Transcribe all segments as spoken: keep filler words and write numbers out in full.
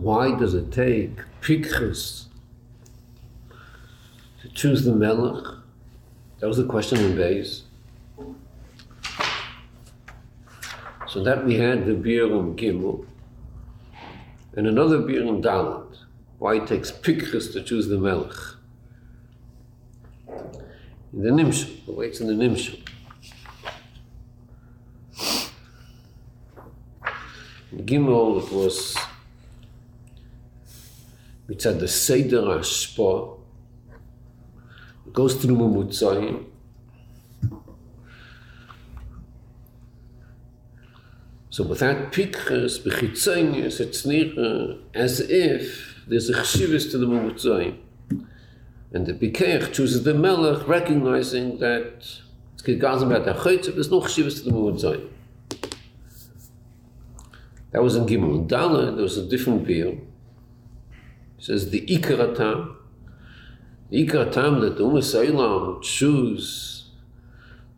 why does it take Pikchus to choose the Melech? That was the question in Beis. So that we had the Biurim Gimel, and another Biurim Dalet. Why it takes Pikchus to choose the Melech? In the Nimshel, the way it's in the Nimshel. In Gimel it was it's at the Seder HaShpa. It goes through Mumutzayim. So without Pikchus, Bechitzaynis, Etznicha, as if there's a Cheshivus to the Mumutzayim. And the Pikeach chooses the Melech, recognizing that it's Kigazim at HaChetzav, there's no Cheshivus to the Mumutzayim. That was in Gimel. Dalet, there was a different view. It says the Ikar HaTam, the Ikar HaTam that the Umas HaOlam choose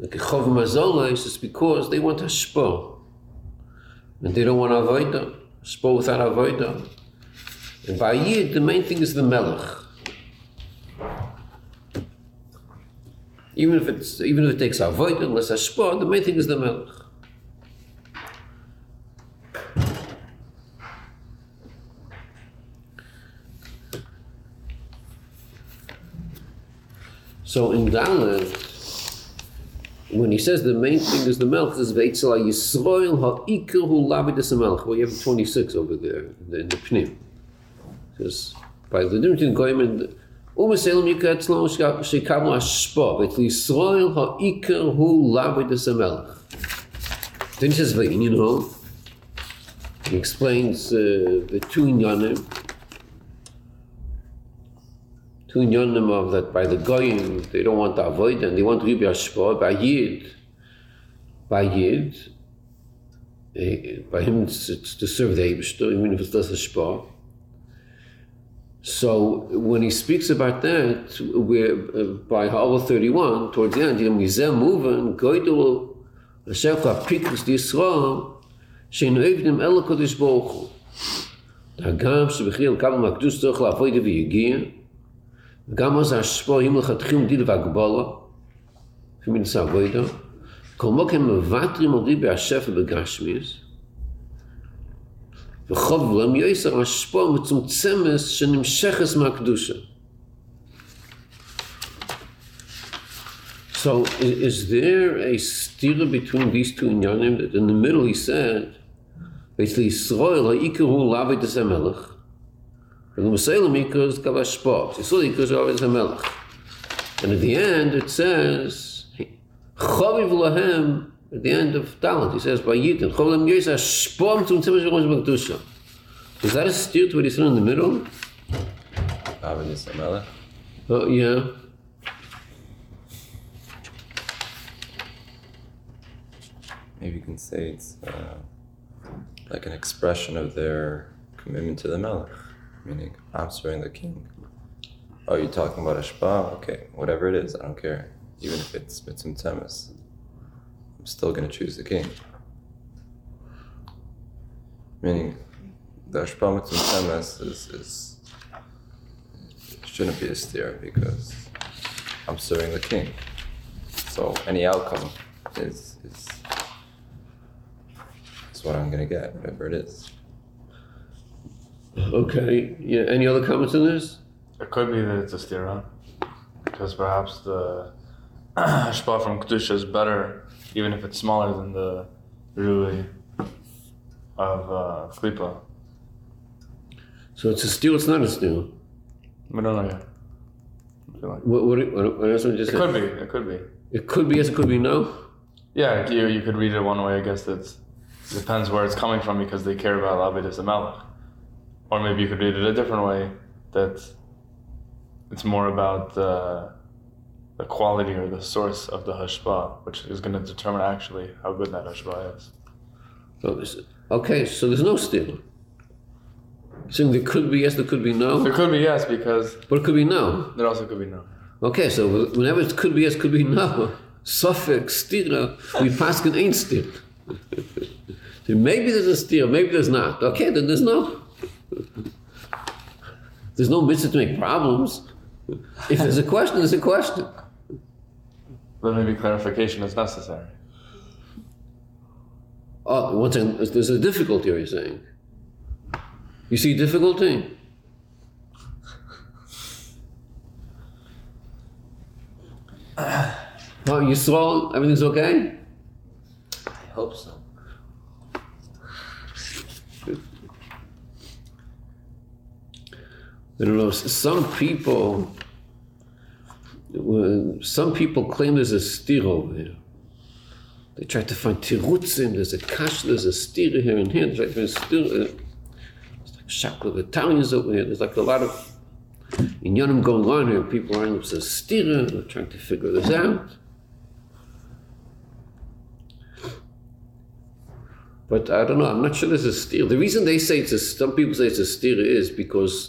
the Kechov Mazolos is because they want Hashpah, and they don't want Avodah. Hashpah without Avodah. And by Yid, the main thing is the Melech. Even if it's even if it takes Avodah, unless Hashpah, the main thing is the Melech. So in Dalet, when he says the main thing is the Melech, is Ve'etzal Yisroel ha'ikar hu l'avidus haMelech. Well, you have twenty-six over there in the Pnim. Because by the difference in Goyim and Umas HaOlam Yikar Etzlom she'kablu hashpa. Ve'etzal Yisroel ha'ikar hu l'avidus haMelech. Then he says Ve'inyan Rov. He explains uh, the two inyanim. Two inyanim of that by the Goyim, they don't want to avoid and they want to be Hashpah. By Yid, by Yid, by him it's, it's to serve the Eibishter, even if it's less Hashpah. So when he speaks about that, we're, uh, by Ha'or thirty-one, towards the end, Mizeh Muvan, Goydol, Asher HaPikchus Yisrael, Shein Oivdim El HaKadosh Baruch Hu. Hagam Shebechiel Kabel Makdus Tzorich LaAvodah VeYagia. Gamas Hashpah Him L'Chatchim Dil V'Agbala. From in Savoida, Kolmokem Mevatrim Odi BeHashef BeGashmis. VeChovlam Yoiser Hashpah Mitzumtzemes Shenimsheches MaKdusha. So, is there a stira between these two inyanim? That in the middle he said, basically Yisroel Ha'ikaru L'Avidus HaMelech. And at the end it says, Chaviv lahem, at the end of Dalet, he says, by Yidden, Chaviv lahem yoyis hashpah mitzumtzemes shenimsheches makdusha. Is that a steer to what he said in the middle? Avidus HaMelech? Oh, yeah. Maybe you can say it's uh, like an expression of their commitment to the Melech. Meaning, I'm serving the king. Oh, you're talking about Hashpah? Okay, whatever it is, I don't care. Even if it's Mitzum Temes, I'm still going to choose the king. Meaning, the Hashpah Mitzum Temes is, is, shouldn't be a steer because I'm serving the king. So any outcome is, is, is what I'm going to get, whatever it is. Okay, yeah, any other comments on this? It could be that it's a stira, because perhaps the Hashpah from Kedusha is better, even if it's smaller than the Rui of uh, Klipa. So it's a stira, it's not a stira? We don't know yet. Like what, what, what, what else would you say? It could be, it could be. It could be yes, it could be no? Yeah, you, you could read it one way, I guess that's, it depends where it's coming from, because they care about L'Avidus HaMelech. Or maybe you could read it a different way, that it's more about uh, the quality or the source of the hashpah, which is going to determine actually how good that hashpah is. So, okay, so there's no steal. So there could be yes, there could be no? There could be yes, because... But it could be no. There also could be no. Okay, so whenever it could be yes, could be no, suffix, stira, we pass an ain't steal. So maybe there's a steal, maybe there's not. Okay, then there's no. There's no mitzvah to make problems. If there's a question, there's a question. But maybe clarification is necessary. Oh, once again, there's a difficulty, are you saying? You see difficulty? Oh, you saw everything's okay? I hope so. I don't know, some people, some people claim there's a stira over here. They try to find tirutzim, there's a kash, there's a stira here and here, there's like a stira. There's like shakla of Italians over here, there's like a lot of inyanim going on here. People are in there's a stira, they're trying to figure this out. But I don't know, I'm not sure there's a stira. The reason they say it's a, some people say it's a stira is because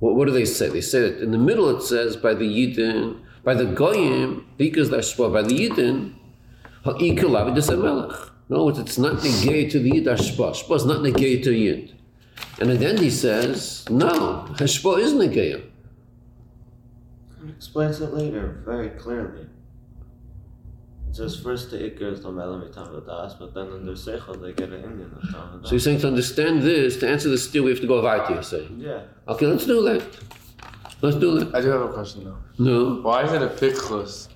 What, what do they say? They say that in the middle it says, by the Yidden, by the Goyim, by the Yidden, ha'ikul avidas hamelech. In other words, it's not negay to the Yid hashpa. Hashpa is not negay to Yid. And then he says, no, hashpa is negay. He explains it later very clearly. It says first the ikar is l'mela mitam v'das, but then in their seichel they get an Indian of tam v'das. So you're saying to understand this, to answer this still, we have to go right here, say. Yeah. Okay, let's do that. Let's do that. I do have a question though. No. Why is it a pichus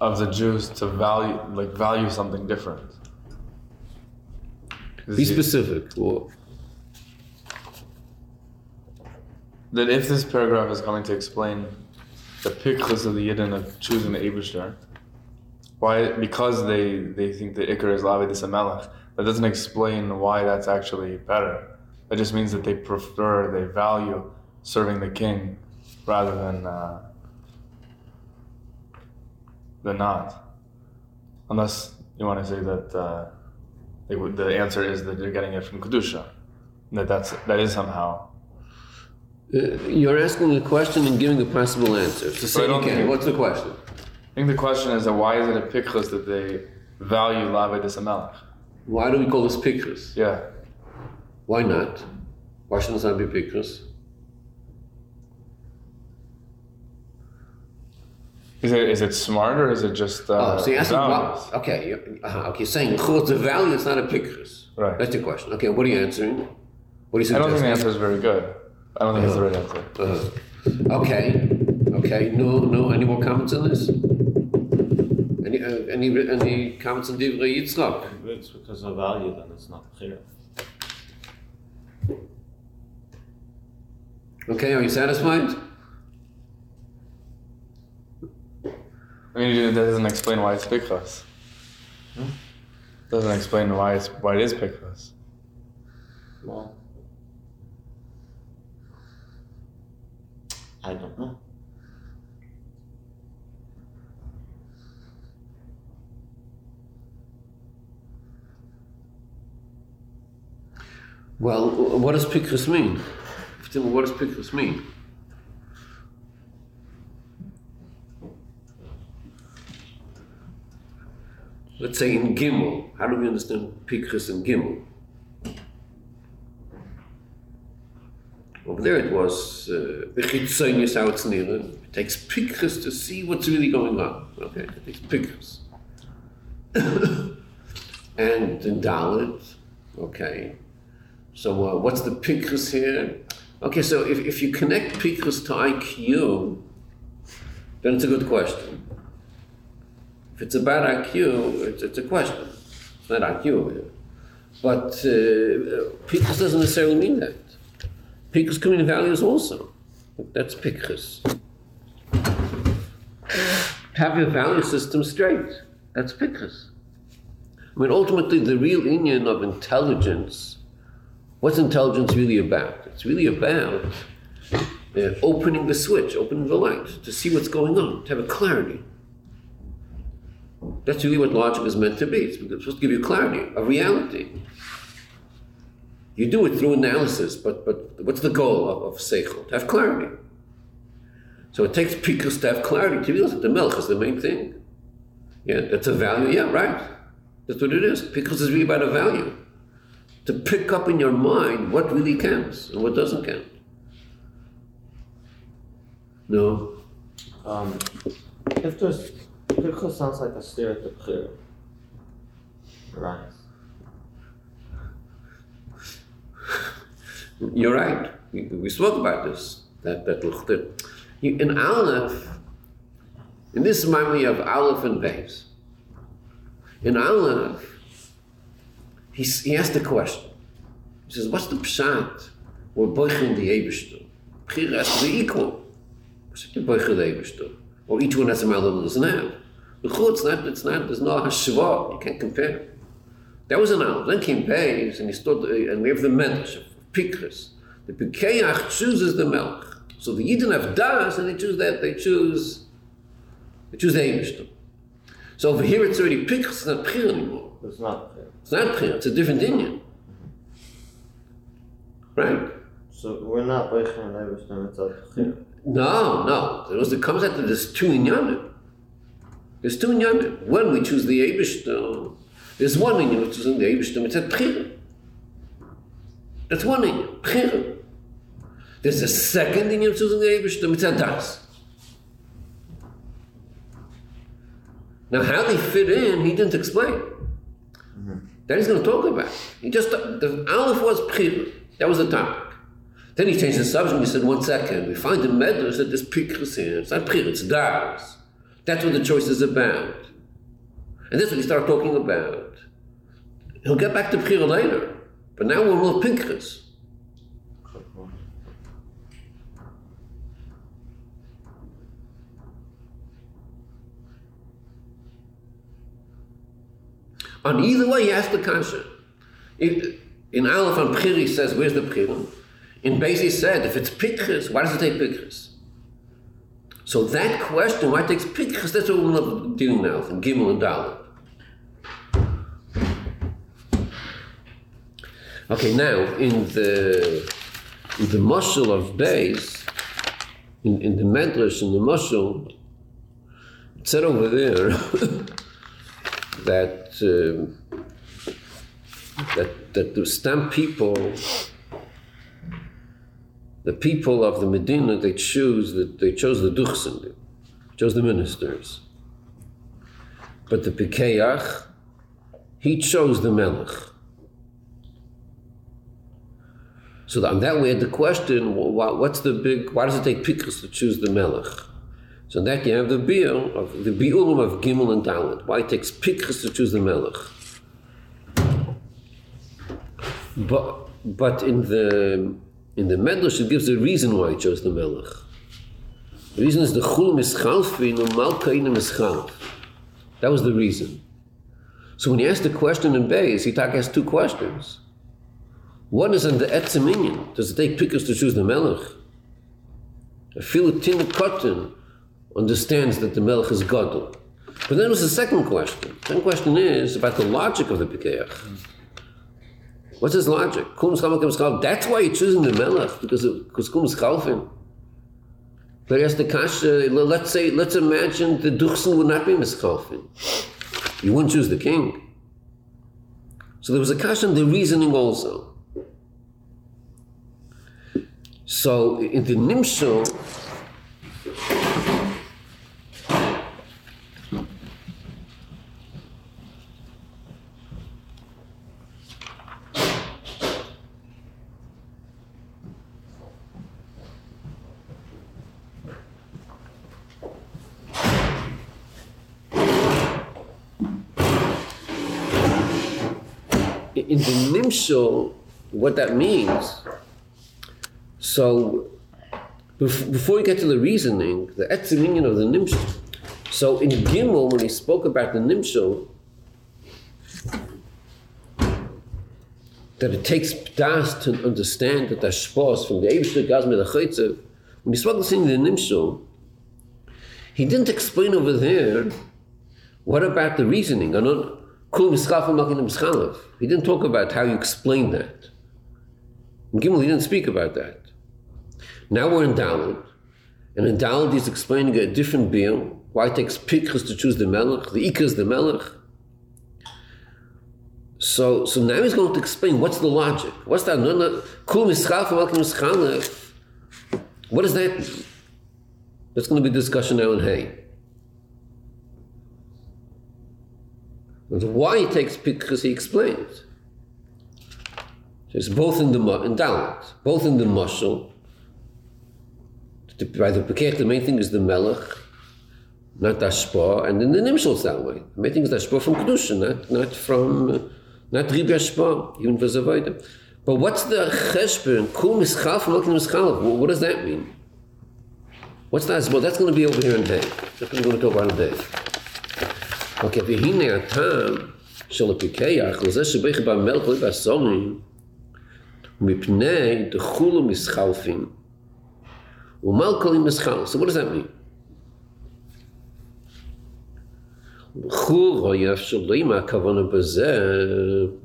of the Jews to value, like value something different? Be specific. Or... That if this paragraph is coming to explain the pichus of the Yidden of choosing the Eibusher, why? Because they, they think the Iker is Lavidus HaMelech. That doesn't explain why that's actually better. That just means that they prefer, they value serving the king rather than uh, than not. Unless you want to say that uh, they would, the answer is that they're getting it from Kedusha. That that's, that is somehow. Uh, you're asking a question and giving a possible answer. So say again, think, what's the question? I think the question is that why is it a pichus that they value Lavidus HaMelech? Why do we call this pichus? Yeah. Why not? Why shouldn't that be pichus? Is it is it smart or is it just uh, oh, so you're asking about, okay, you're, uh, okay, you're saying the value is not a pichus. Right. That's your question. Okay, what are you answering? What are you suggesting? I don't think the answer is very good. I don't think it's uh-huh. the right answer. Uh-huh. Okay. Okay, no, no, any more comments on this? Any, uh, any, any comments on Divrei Yitzchak? It's because of value, then it's not clear. Okay, are you satisfied? I mean, that doesn't explain why it's pichos. Hmm? Doesn't explain why it's why it is pichos. Well, I don't know. Well, what does pichus mean? What does pichus mean? Let's say in Gimel. How do we understand pichus in Gimel? Over there it was the chitzonius how it's near. It takes pichus to see what's really going on. Okay, it takes pichus. And in Dalit, okay. So uh, what's the pichus here? Okay, so if, if you connect pichus to I Q, then it's a good question. If it's about I Q, it's, it's a question. It's not I Q over here. But uh, pichus doesn't necessarily mean that. Pichus can mean values also. That's pichus. Have your value system straight. That's pichus. I mean, ultimately, the real union of intelligence. What's intelligence really about? It's really about uh, opening the switch, opening the light, to see what's going on, to have a clarity. That's really what logic is meant to be. It's supposed to give you clarity, a reality. You do it through analysis, but but what's the goal of, of seichel? To have clarity. So it takes pichus to have clarity, to realize that the melech is the main thing. Yeah, that's a value, yeah, right. That's what it is. Pichus is really about a value. To pick up in your mind what really counts and what doesn't count. No. Um, if there's Pirkos sounds like a stare at the clear. Right. You're right. We, we spoke about this. That that luchtir. In Aleph, and this reminds me of Aleph and Beis. In Aleph, he he asked a question. He says, "What's the pshat? We're boichin the Eibishter. B'chira has to be equal. We're boichin the Eibishter, or each one has a level as now. It's not. It's not. There's no hashivah. You can't compare." That was an Aleph. Then came Beis, and he stood, and we have the medrash. Pikris. The Pikeach chooses the Melch. So the Yidden have Das, and they choose that, they choose, they choose the Eibishter. So over here it's already Pikris, it's not Pchir anymore. It's not Pchir. It's not Pchir, it's a different Indian. Right? So we're not Pchir and Eibishter, it's not Pchir. No, no. It, was, it comes out that there's two Inyanim. There's two Inyanim. One we choose the Eibishter, there's one Inyan which is in the Eibishter, it's not Pchir. That's one inyan, Bechira. There's a second inyan choosing the Eibishter, Mitzad Das. Now, how they fit in, he didn't explain. Mm-hmm. That he's going to talk about. He just the Aleph was Bechira. That was the topic. Then he changed the subject. He said, "One second, we find the medrash that there's Pikris here. It's not Bechira. It's Das. That's what the choice is about." And that's what he started talking about. He'll get back to Bechira later. But now we're all Pinkris. On either way, he asked the Kasha. If, in Aleph on Bechir, he says, where's the Bechir? In Beis, he said, if it's Pinkris, why does it take Pinkris? So that question, why it takes Pinkris, that's what we're doing now, from Gimel and Dalet. Okay, now in the in the Mashal of Beis, in, in the Medrash, in the Mashal, it said over there that uh, that that the stam people, the people of the Medina, they choose that they chose the duchsin, chose the ministers, but the Pikeach, he chose the Melech. So on that we had the question: What's the big? Why does it take Pikris to choose the Melech? So in that you have the biur of the biurim of Gimel and Dalet. Why it takes Pikris to choose the Melech? But but in the in the Medrash it gives the reason why he chose the Melech. The reason is the chul mischalfin and malkain mischalf. That was the reason. So when he asked the question in Beis, he asked two questions. One is in the Etzem Inyan. Does it take Pikris to choose the Melech? A Filutin Kotten understands that the Melech is Gadol. But then was the second question. The second question is about the logic of the Pikeach. What's his logic? That's why you're choosing the Melech, because because Kum is Chalfin. But he asked the Kasha, let's say, let's imagine the Duchsin would not be Mischalfin. You wouldn't choose the king. So there was a Kasha in the reasoning also. So in the Nimshal, in the Nimshal, what that means. So, before we get to the reasoning, the Etzem Inyan of the Nimshal. So in Gimel, when he spoke about the Nimshal, that it takes Das to understand that the Shpos from the Eibishter Gazmei Achaitzev, when he spoke this in the Nimshal, he didn't explain over there what about the reasoning. He didn't talk about how you explain that. In Gimel, he didn't speak about that. Now we're in Dalet, and in Dalet he's explaining a different biur. Why it takes Pikris to choose the Melech, the Ikar is the Melech. So, so now he's going to explain what's the logic. What's that? Kul mischalef, malkim mischalef. What does that mean? There's going to be discussion now in Hay. And why he takes because he explains. So it's both in the in Dalet, both in the Mashal. By the Pekech, the main thing is the Melech, not the Ashpah, and then the Nimshal is that way. The main thing is the Ashpah from Kedusha, not, not from, uh, not Ribi Ashpah, even Vazavayda. But what's the Cheshbon, Kul Mischal from Malkin Mischal? What does that mean? What's that? Well, that's going to be over here in Hay. That's going to go by in Hay. Okay, V'hinei atam shel hapikeach l'zeh shebecha ba'melech lo ba'asomim mipnei d'chulu mischalfin u'mal kolim mischal. So what does that mean? Chul hoyev shalima kavana b'zeh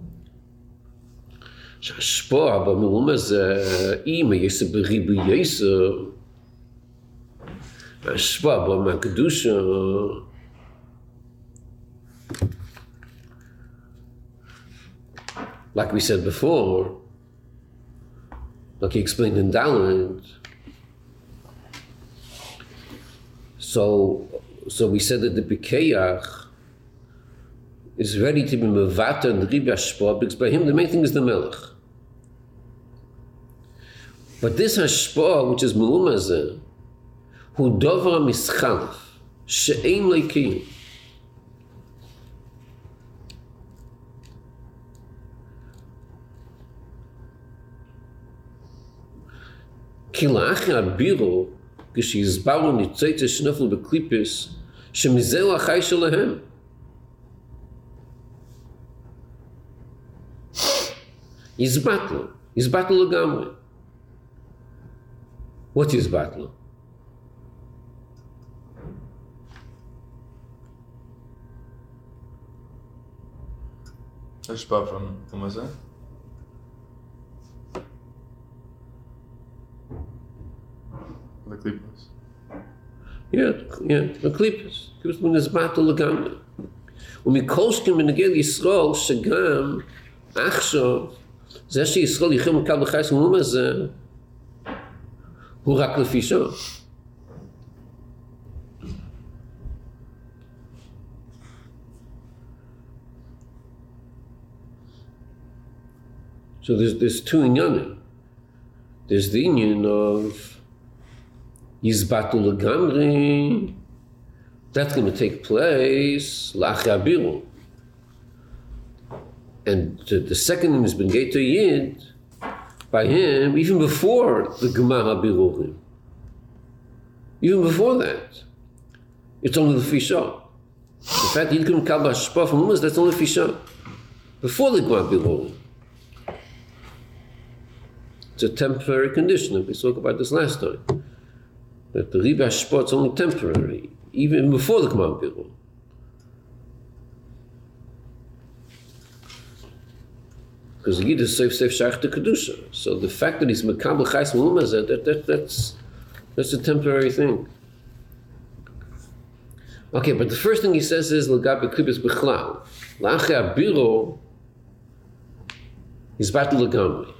shashpoa b'milum hazeh ima yeseh b'ribu yeseh shashpoa b'makdusha. Like we said before, like he explained in Dalet. So, so we said that the Pikeach is ready to be Mevata and Ribi Hashpah, because by him the main thing is the Melech. But this Hashpah, which is Melum Hazeh, Hu Dovra Mischalef, She'ein Leikiyum. Kilachia biro, kishiz baron itzayte shnufel beklipis, shemizel achai shalahem. Is battle. Is battle legamre. What is battle? Hashpah from Umazah. The Klippos. Yeah, yeah, the Klippos. Klippos mean it's battle again. When we kolskim in the Gel Yisrael, shagam, achshav, zeh she Yisrael yichim akal b'chayis ha'um hazeh, hu rak lefi sham. So there's there's two inyanim. There's the inyan of Yizbatu legamri. That's going to take place la'achar biru. And the, the second name is ben geto yid. By him, even before the gemara birurim, even before that, it's only the fisha. In fact, yidkum kal b'hashpah from umas. That's only fisha before the gemara birurim. It's a temporary condition. We spoke about this last time. That the Ribi Hashpah is only temporary, even before the Gemara Birurim. Because the Yid is safe, safe, shaykh to Kedusha. So the fact that he's Makabel Chayis Melum Hazeh, that, that, that's, that's a temporary thing. Okay, but the first thing he says is, L'gabe Klippos B'chlal. L'achar Birurim is batel legamrei.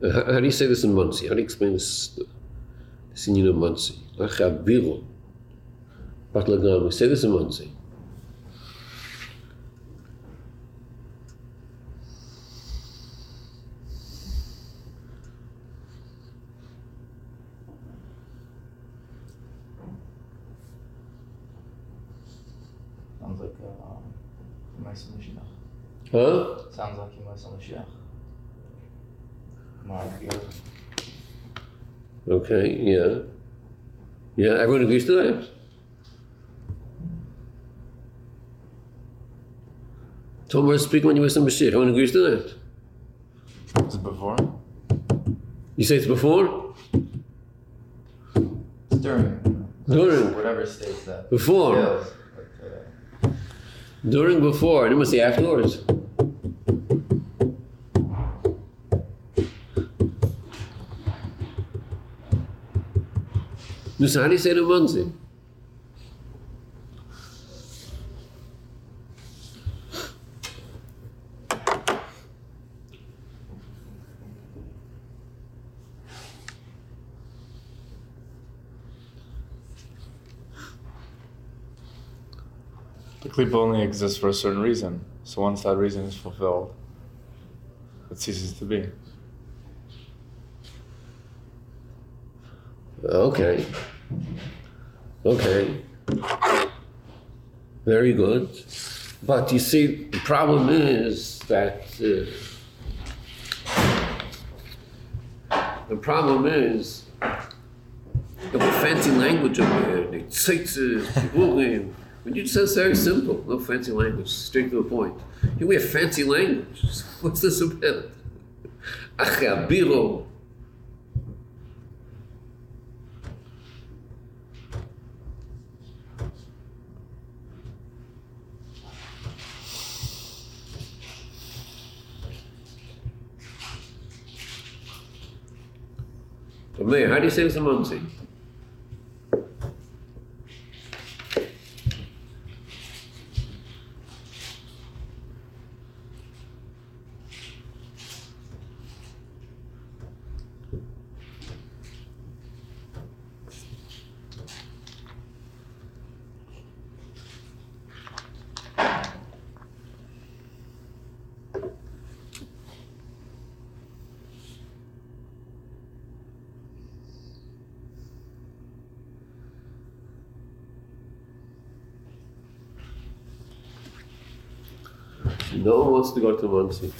How, how do you say this in Monsi? How do you explain this, this in Yino Monsi? Achar Birurim. Batel legamrei. Say this in Monsi. Sounds like a Yemais HaMashiach. Huh? Sounds like Yemais HaMashiach. Okay, yeah. Yeah, everyone agrees to that? Tomer is speaking when you were some Mashiach. Everyone agrees to that? Is it before? You say it's before? It's during. During. Whatever states that. Before. Yeah, like, uh... During, before. And you must say afterwards. So how do you say the Monzi? Clip only exists for a certain reason. So once that reason is fulfilled, it ceases to be. Okay. Okay. Very good. But you see, the problem is that uh, the problem is the fancy language over here, the tzitzis, the but you just very simple, no fancy language, straight to the point. Here we have fancy language. What's this about? Achabiro. Mayor, how do you say this in Mumsy? No one wants to go to Muncie.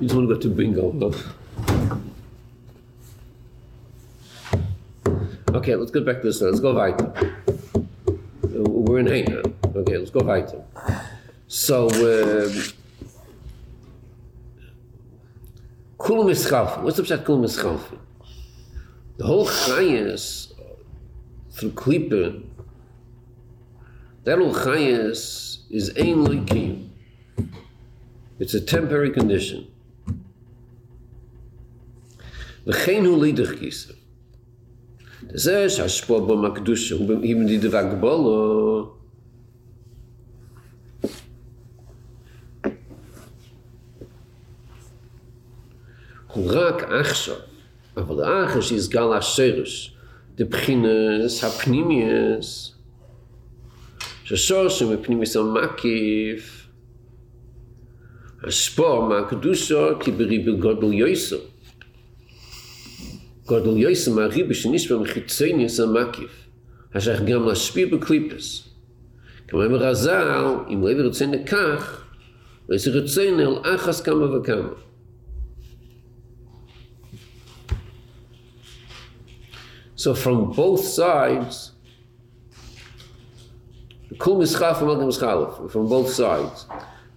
You just want to go to bingo. Okay, let's get back to this now. Let's go weiter. We're in hate now. Okay, let's go weiter. So, Kulam Ischalfin. What's up with Kulam Ischalfin? The whole Chayas through Klipa, that whole Chayas is Ein Likim. It's a temporary condition. Aspor ma kedusha ki beribel godel yoisa. Godel yoisa ma ribish nishva mechitzeni es amakif. Hashach gam lashpir beklipes. Kamei merazal im levi retzen nekach v'es retzen el achas kama v'kama. So from both sides, kul mischaf and malgam mischalef, from both sides.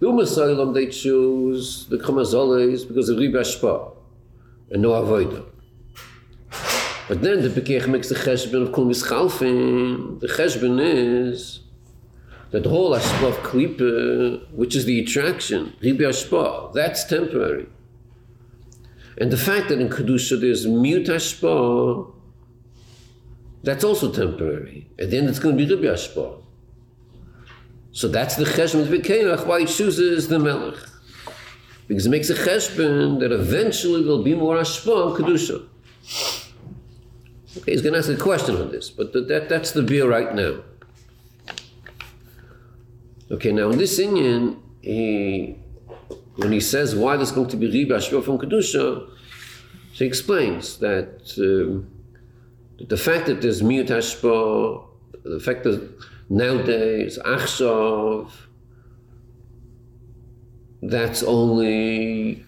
Lumasalam, they choose the Chamazoles because of Riba Shpa and no Avoida. But then the Pekech makes the Cheshbon of Kol Mischalfin. The Cheshbon is that whole Ashpa of Klipa, which is the attraction, Riba Shpa, that's temporary. And the fact that in Kedusha there's Mute Ashpa, that's also temporary. At the end it's going to be Riba Shpa. So that's the cheshbon of the Kelach, why he chooses the Melech. Because it makes a cheshbon that eventually there'll be more Ashpa and Kedusha. Okay, he's going to ask a question on this, but that, that's the beer right now. Okay, now in this Inyan, he, when he says why there's going to be Riba Ashpa from Kedusha, he explains that, um, that the fact that there's Miyut Ashpa, the fact that nowadays, Achshav, that's only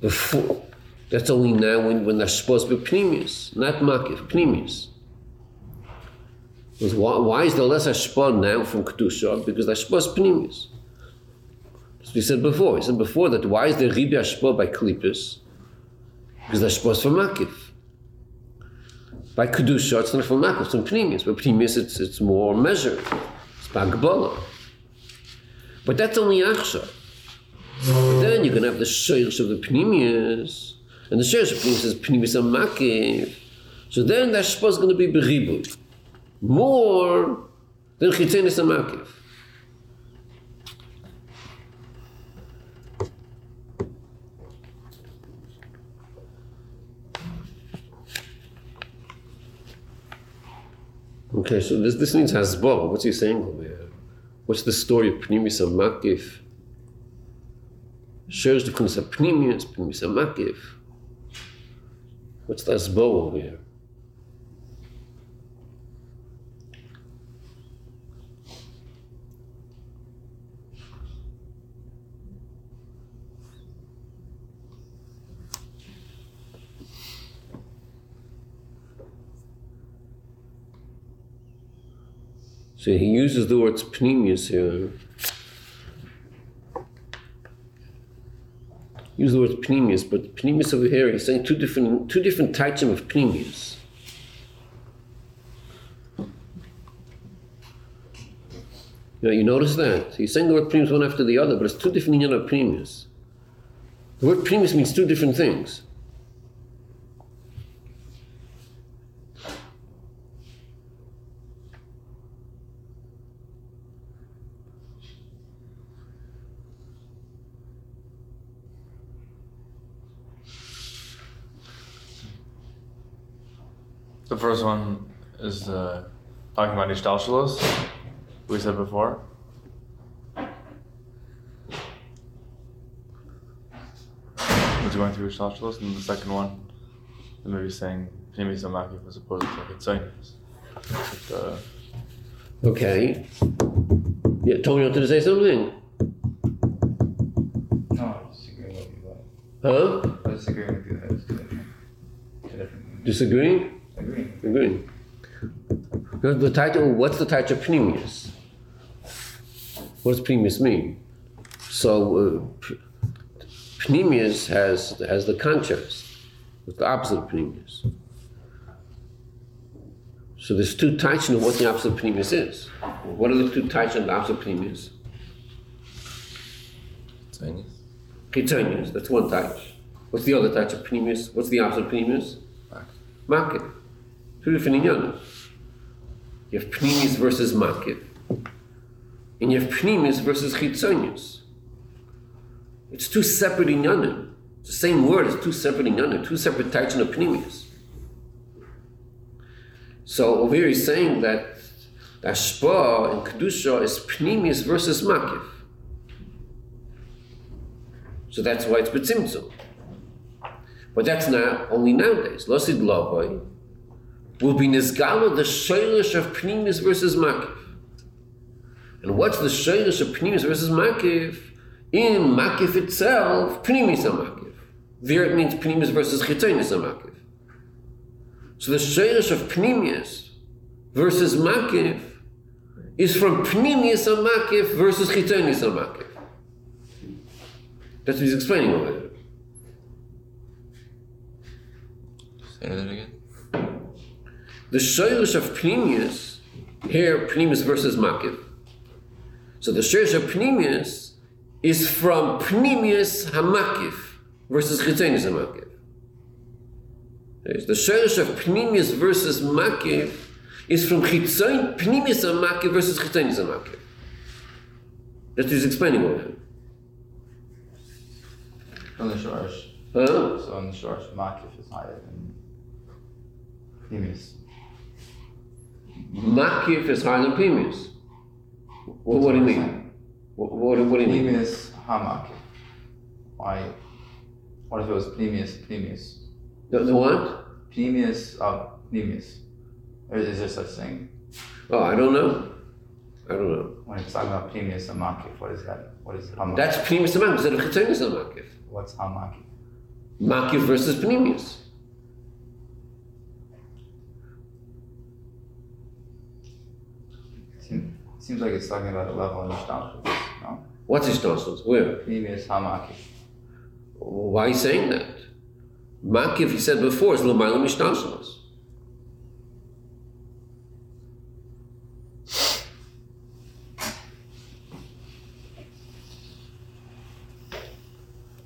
before, that's only now when, when that's supposed to be Pneumius, not Makif, Pneumius. Why, why is there less Ashpah now from Kedusha? Because Ashpah is Pneumius. As we said before, we said before that why is there Ribi Ashpah by Klippus? Because Ashpah is from Makif. By Kedusha, it's not from Makif, it's from Pneumius. But Pneumius, it's, it's more measured. It's Bagbola. But that's only Achshav. But then you're going to have the Sheirosh of the Pneumius. And the Sheirosh of Pneumius is Pneumius and Makif. So then the Ashpa is going to be Beribut. More than Chitzenis and Makif. Okay, so this this means hasbara. What's he saying over here? What's the story of Pnimis HaMakif? Shares the concept Pnimis, Pnimis HaMakif. What's the hasbara over here? So he uses the words pneumius here. He uses the words pneumius, but pneumius over here, he's saying two different two different types of pneumius. Now you notice that. He's saying the word pneumius one after the other, but it's two different inyan of pneumius. The word pneumius means two different things. The first one is the talking about Ishtalshalos, we said before. We're going through Ishtalshalos, and the second one, the movie saying Pnimis HaMakif as opposed to Hitzonius. Uh, okay. Yeah, Tony wanted to say something? No, I was disagreeing with you guys. Huh? I was disagreeing with you guys. Different. Disagreeing? Agreeing. Agreeing. The title, what's the title of pneumius? What does pneumius mean? So, uh, pneumius has has the contrast, with the opposite of pneumius. So there's two types of what the opposite of pneumius is. What are the two types of the opposite of pneumius? Chitonius. Chitonius, that's one type. What's the other type of pneumius? What's the opposite of pneumius? Market. Two different inyanos. You have pnimis versus market, and you have pnimis versus chitzonius. It's two separate inyanos. It's the same word, it's two separate inyanos, two separate types of pnimis. So over here he's saying that Ashpa and Kedusha is pnimis versus makif. So that's why it's betzimtzum. But that's not only nowadays. Losid Lavoy will be Nizgala the shaylish of Pnimis versus Makif. And what's the shaylish of Pnimis versus Makif? In Makif itself, Pnimis HaMakif. There it means Pnimis versus Chitonis HaMakif. So the shaylish of Pnimis versus Makif is from Pnimis HaMakif versus Chitonis HaMakif. That's what he's explaining over there. Say that again. The shaylish of Pneumius, here Pneumius versus Makif. So the shaylish of Pneumius is from Pneumius HaMakif versus Chitonis HaMakif. The shaylish of Pneumius versus Makif is from Chitonis Pneumius HaMakif versus Chitonis HaMakif. That is explaining over here. On the shaylish. Huh? So on the shaylish, Makif is higher than Pneumius. Makif is higher than Pnimis. What, what do you mean? What, what, what do you mean? Pnimis HaMakif. Why? What if it was Pnimis Pnimis? The, the what? Pnimis uh, Pnimis. Or is there such thing? Oh, I don't know. I don't know. When it's talking about Pnimis HaMakif, what is that? What is HaMakif? That's Pnimis HaMakif. Is that a Chitonis HaMakif? What's HaMakif? Makif versus Pnimis. Seems like it's talking about a level in Ishtalshalos, no? What's Ishtalshalos? Where? Pnimis HaMakif. Why are you saying that? Makif, you said before, is L'mayla Mishtalshalos.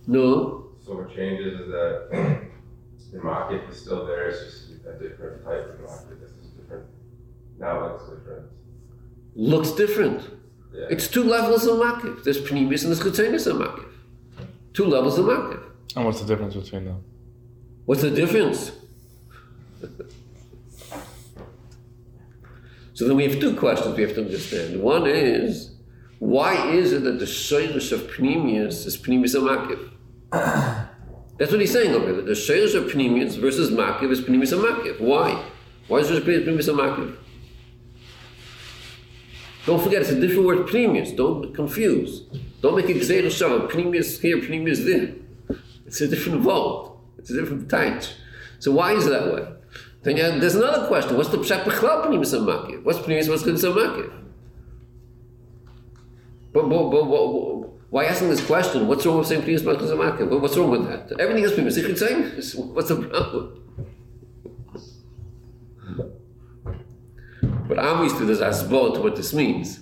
No? So what changes is that the Makif is still there, it's just a different type of Makif. This is different. Now it's different. Looks different. Yeah. It's two levels of Makif. There's Pnimis and there's Chitonis HaMakif. Two levels of Makif. And what's the difference between them? What's the difference? So then we have two questions we have to understand. One is, why is it that the shayrish of Pnimius is Pnimius and Makiv? That's what he's saying over there. The shayrish of Pnimius versus Makiv is Pnimius and Makiv. Why? Why is there Pnimius and Makiv? Don't forget, it's a different word, Pnimius. Don't confuse. Don't make a gzeira shava. Pnimius here, Pnimius there. It's a different vault. It's a different taich. So why is it that way? Then yeah, there's another question. What's the pshat b'chlal Pnimius and Makiv? What's Pnimius? What's Pnimius and Makiv? But, but, but, but why asking this question? What's wrong with saying Pnimius and Makiv? What's wrong with that? Everything is Pnimius. You could say this. What's the problem? But obviously there's asbot to what this means.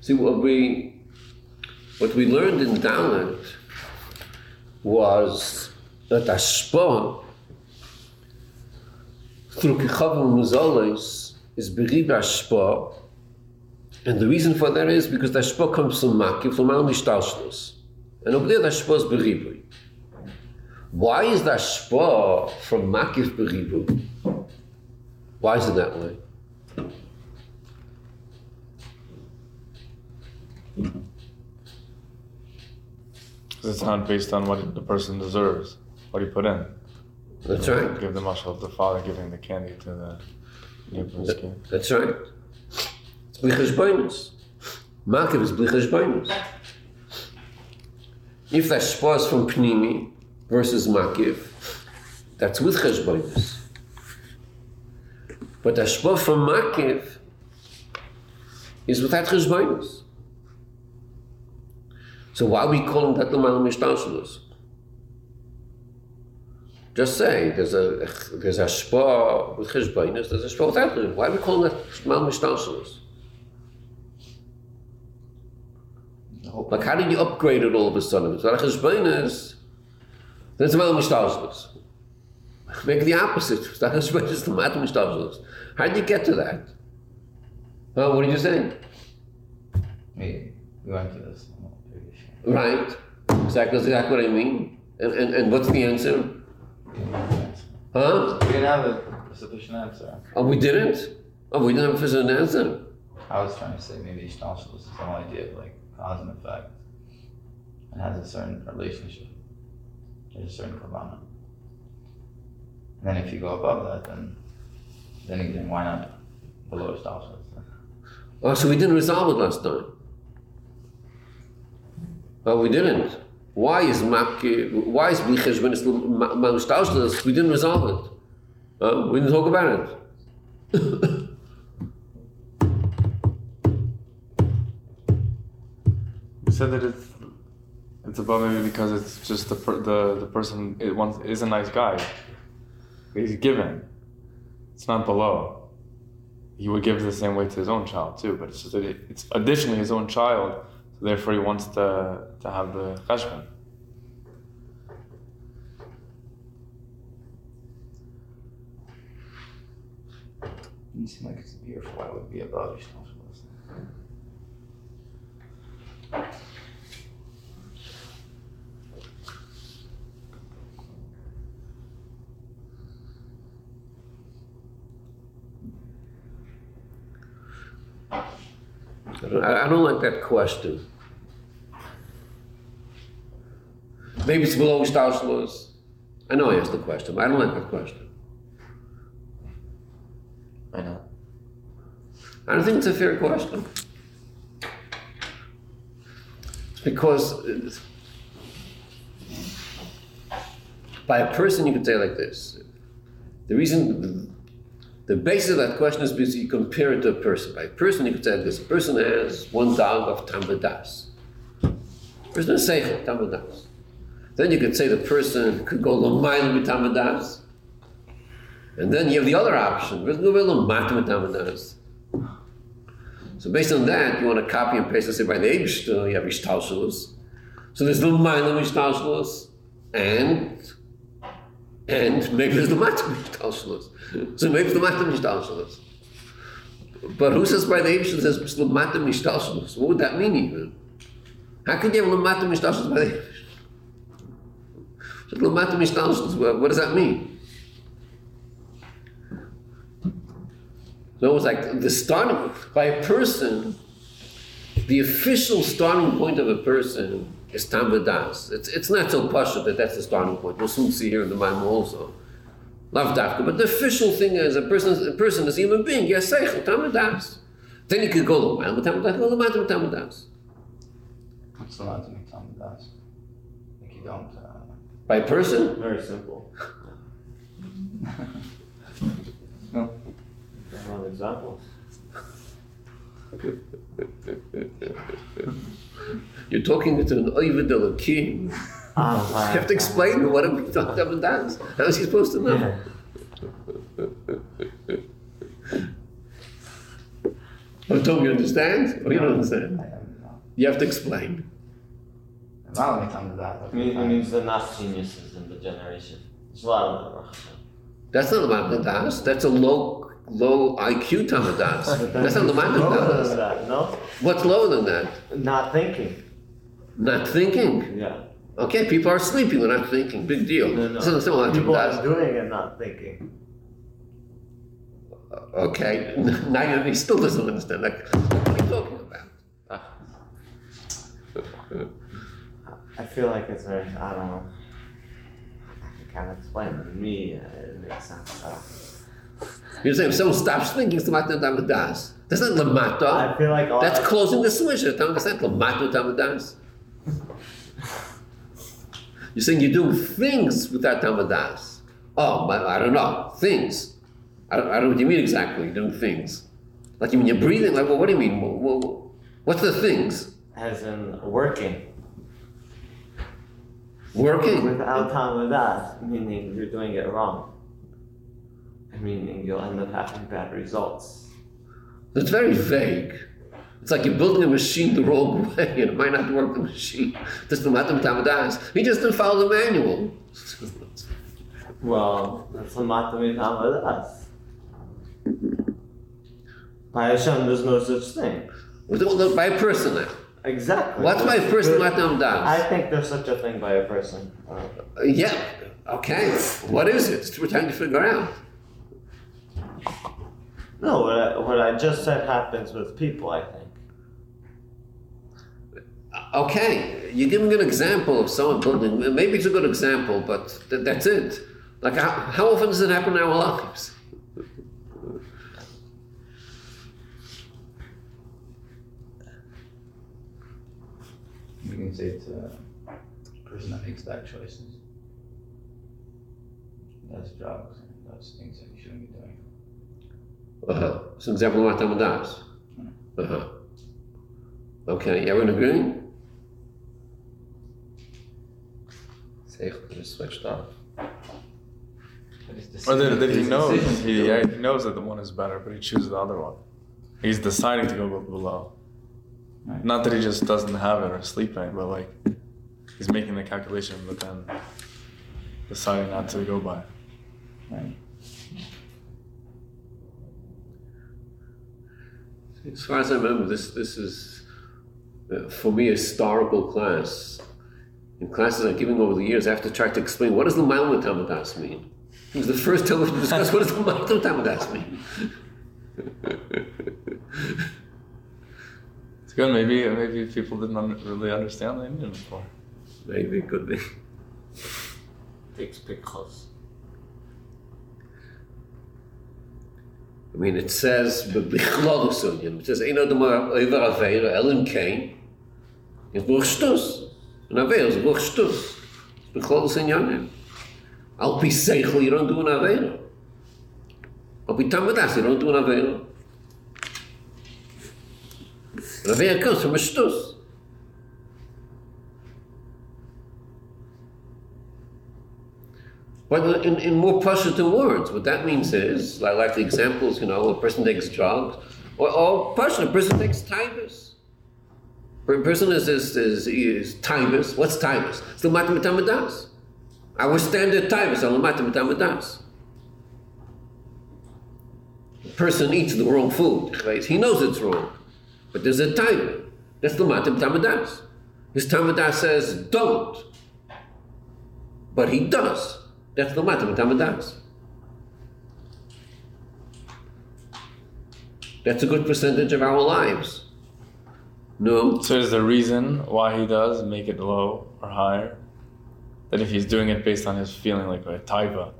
See, what we what we learned in Dalet was that Ashpah through Kechavim Muzalos is Berib Ashpah, and the reason for that is because the Ashpah comes from Makiv, from Al Mishtalshlos, and over there the Ashpah is Beribui. Why is the Ashpah from Makiv Beribui? Why is it that way? Because it's not based on what the person deserves, what he put in. That's you know, right. Give the mashal of the father giving the candy to the neighbor's kid. That's right. It's bli cheshbonos. Makiv is bli cheshbonos. If the shpa is from Pnimi versus Makiv, that's with cheshbonos. But the shpa from Makiv is without cheshbonos. So why are we calling that the Malam Mishtashulos? Just say, there's a there's a shpa with Cheshbainas, there's a shpa without Cheshbainas. Why are we calling that Malam Mishtashulos? Like, how did you upgrade it all of a sudden? If it's not a Cheshbainas, then it's a Malam Mishtashulos. Make the opposite. It's not a Cheshbainas, it's a Malam Mishtashulos. How did you get to that? Well, what are you saying? Hey, we went to this. Right, exactly, exactly what I mean. And and, and what's the answer? We didn't have an answer. Huh? We didn't have a sufficient answer. Oh, we didn't? Oh, we didn't have a sufficient answer? I was trying to say maybe Ishtalshalos is some idea of like cause and effect. It has a certain relationship. There's a certain kavana. And then if you go above that, then then again, why not below Ishtalshalos? Oh, so we didn't resolve it last time. But well, we didn't. Why is Makiv, why is Bichesh when it's Manushtaushlus? We didn't resolve it. Uh, we didn't talk about it. You said that it's it's about maybe because it's just the per, the the person it wants is a nice guy. He's given. It's not below. He would give the same way to his own child too, but it's just that it, it's additionally his own child. Therefore, he wants to to have the cheshbon. Doesn't seem like it's here for why it would be above Ishtalshalos. I don't, I don't like that question. Maybe it's below Ishtalshalos. I know I asked the question, but I don't like that question. I know. I don't think it's a fair question. Because it's, by a person you could say like this. The reason the, The basis of that question is because you compare it to a person. By a person, you could say this person has one dog of Tambadas. Person is Seichel, Tambadas. Then you could say the person could go Lomayl with Tambadas. And then you have the other option, Lomat with Tambadas. So based on that, you want to copy and paste and say by the Eibishter, you have Ishtalshalos. So there's Lomayl with Ishtalshalos and and maybe there's the matam mishtalshelos. So maybe the matam mishtalshelos. But who says by the ancients says l'matam mishtalshelos? What would that mean even? How could you have l'matam mishtalshelos by the ancients? L'matam mishtalshelos. What does that mean? It's almost like the starting by a person. The official starting point of a person is Tamadas. It's it's not so pashut that that's the starting point. We'll soon see here in the Maimon also. Lav Dafka. But the official thing is a person, a person is a human being. Yes, Seichel, Tamadas. Then you could go to Maimon Tamadas, go to Maimon Tamadas. What's the matter with Tamadas? Like you don't. Uh... By person? Very simple. No. That's one example. You're talking to an Oyvedel king. You have to explain what I'm talking about dance. How is he supposed to know? Yeah. I'm told you understand? Or you don't understand? I don't know. You have to explain. Now we come to that. I mean, I mean, there's enough geniuses in the generation. It's a lot of them. That's not about the dance. That's a low. Low I Q Tamadas. That's not the matter of that. No. What's lower than that? Not thinking. Not thinking? Yeah. Okay, people are sleeping, they're not thinking. Big deal. No, no. That's not people are doing and not thinking. Okay. Now he still doesn't understand. Like, what are you talking about? Uh, I feel like it's very, I don't know. I can't explain it. To me, it makes sense. Uh, You're saying if someone stops thinking, it's Lamato Tamadas. That's not Lamato. I feel like all that's I closing the swisher. That's not Lamato Tamadas. You're saying you're doing things without Tamadas. Oh, but I don't know. Things. I don't, I don't know what you mean exactly. You're doing things. Like you mean you're breathing? Like, well, what do you mean? Well, what's the things? As in working. Working? Without Tamadas, meaning you're doing it wrong. I mean, you'll end up having bad results. It's very vague. It's like you're building a machine the wrong way and it might not work the machine. That's the matam tamadas. He just didn't follow the manual. Well, that's the matam tamadas. By Hashem, there's no such thing. By a person now. Exactly. What's by a person matam tamadas? I think there's such a thing by a person. Uh, yeah. Okay. What is it? We're trying to figure out. No, what I, what I just said happens with people, I think. Okay, you're giving an example of someone building. Maybe it's a good example, but th- that's it. Like, how, how often does it happen in our lives? We can say it's a person that makes bad choices. That's drugs and those things that you shouldn't be doing. Uh-huh. It's an example of Matam Adas. Uh-huh. Okay, everyone agree? Seichel just switched off. Or that, that he knows, he, yeah, he knows that the one is better, but he chooses the other one. He's deciding to go below. Right. Not that he just doesn't have it or sleep right, but like, he's making the calculation, but then deciding not to go by it. Right. As far as I remember, this this is, uh, for me, a historical class. In classes I've given over the years, I have to try to explain, what does the Maimon Tamadas mean? It was the first time we discussed, what does the Maimon Tamadas mean? It's good, maybe maybe people didn't un- really understand what they mean before. Maybe it could be. Takes because. I mean, it says, it says, Ein Adam Oiver Aveira, Elim Kain, is Buch Shtus. An Aveira is Buch Shtus. It's Bechlodus in Yonim. Al Pi Seichel, you don't do an Aveira. Al Pi Tamadas, you don't do an Aveira. An Aveira comes from a Shtus. But in, in more Pashutun words, what that means is, like, like the examples, you know, a person takes drugs, or, or Pashutun, a person takes Tibus. A person is, is, is, is Tibus. What's Tibus? It's the Matam Tamadas. I will stand at times. The person eats the wrong food. Right? He knows it's wrong. But there's a time. That's the matam tamadas. His tamadas says, don't. But he does. That's the matam tamadas. That's a good percentage of our lives. No. So is the reason why he does make it low or higher? That if he's doing it based on his feeling, like a taiva,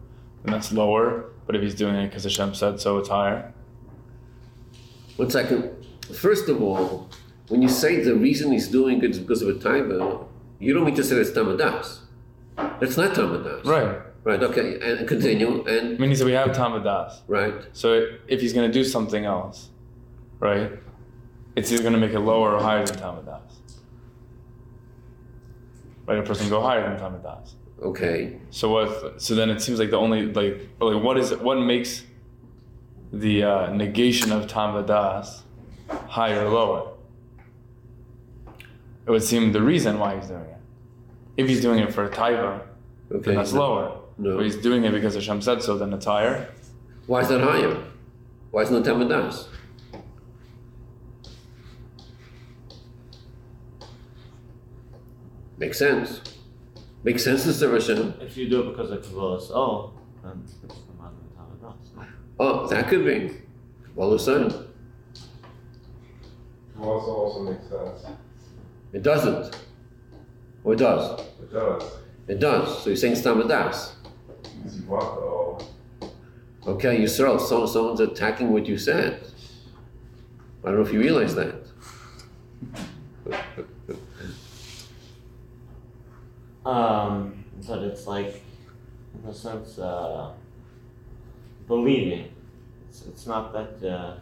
then that's lower. But if he's doing it because Hashem said so, it's higher. One second. First of all, when you say the reason he's doing it is because of a taiva, you don't mean to say it's tamadas. That's not tamadas. Right. Right, okay, and continue, and... I mean, he said we have tamadas. Right. So if he's going to do something else, right, it's either going to make it lower or higher than tamadas. Right, a person can go higher than tamadas. Okay. So what? So then it seems like the only, like, like what is it, what makes the uh, negation of tamadas higher or lower? It would seem the reason why he's doing it. If he's doing it for a taiva, okay, then that's lower. No. But he's doing it because Hashem said so, then it's higher. Why is that higher? Why is it not tamadas? Makes sense. Makes sense to the Hashem. If you do it because of Kabbalah's all, then it's the matter of tamadas. Oh, that could be. Kabbalah's son. Kabbalah's also makes sense. It doesn't. Or it does? It does. It does. So you're saying it's tamadas. Okay, Yisrael, so someone's attacking what you said. I don't know if you realize that. um, but it's like, in a sense, uh, believing. It's, it's not that uh,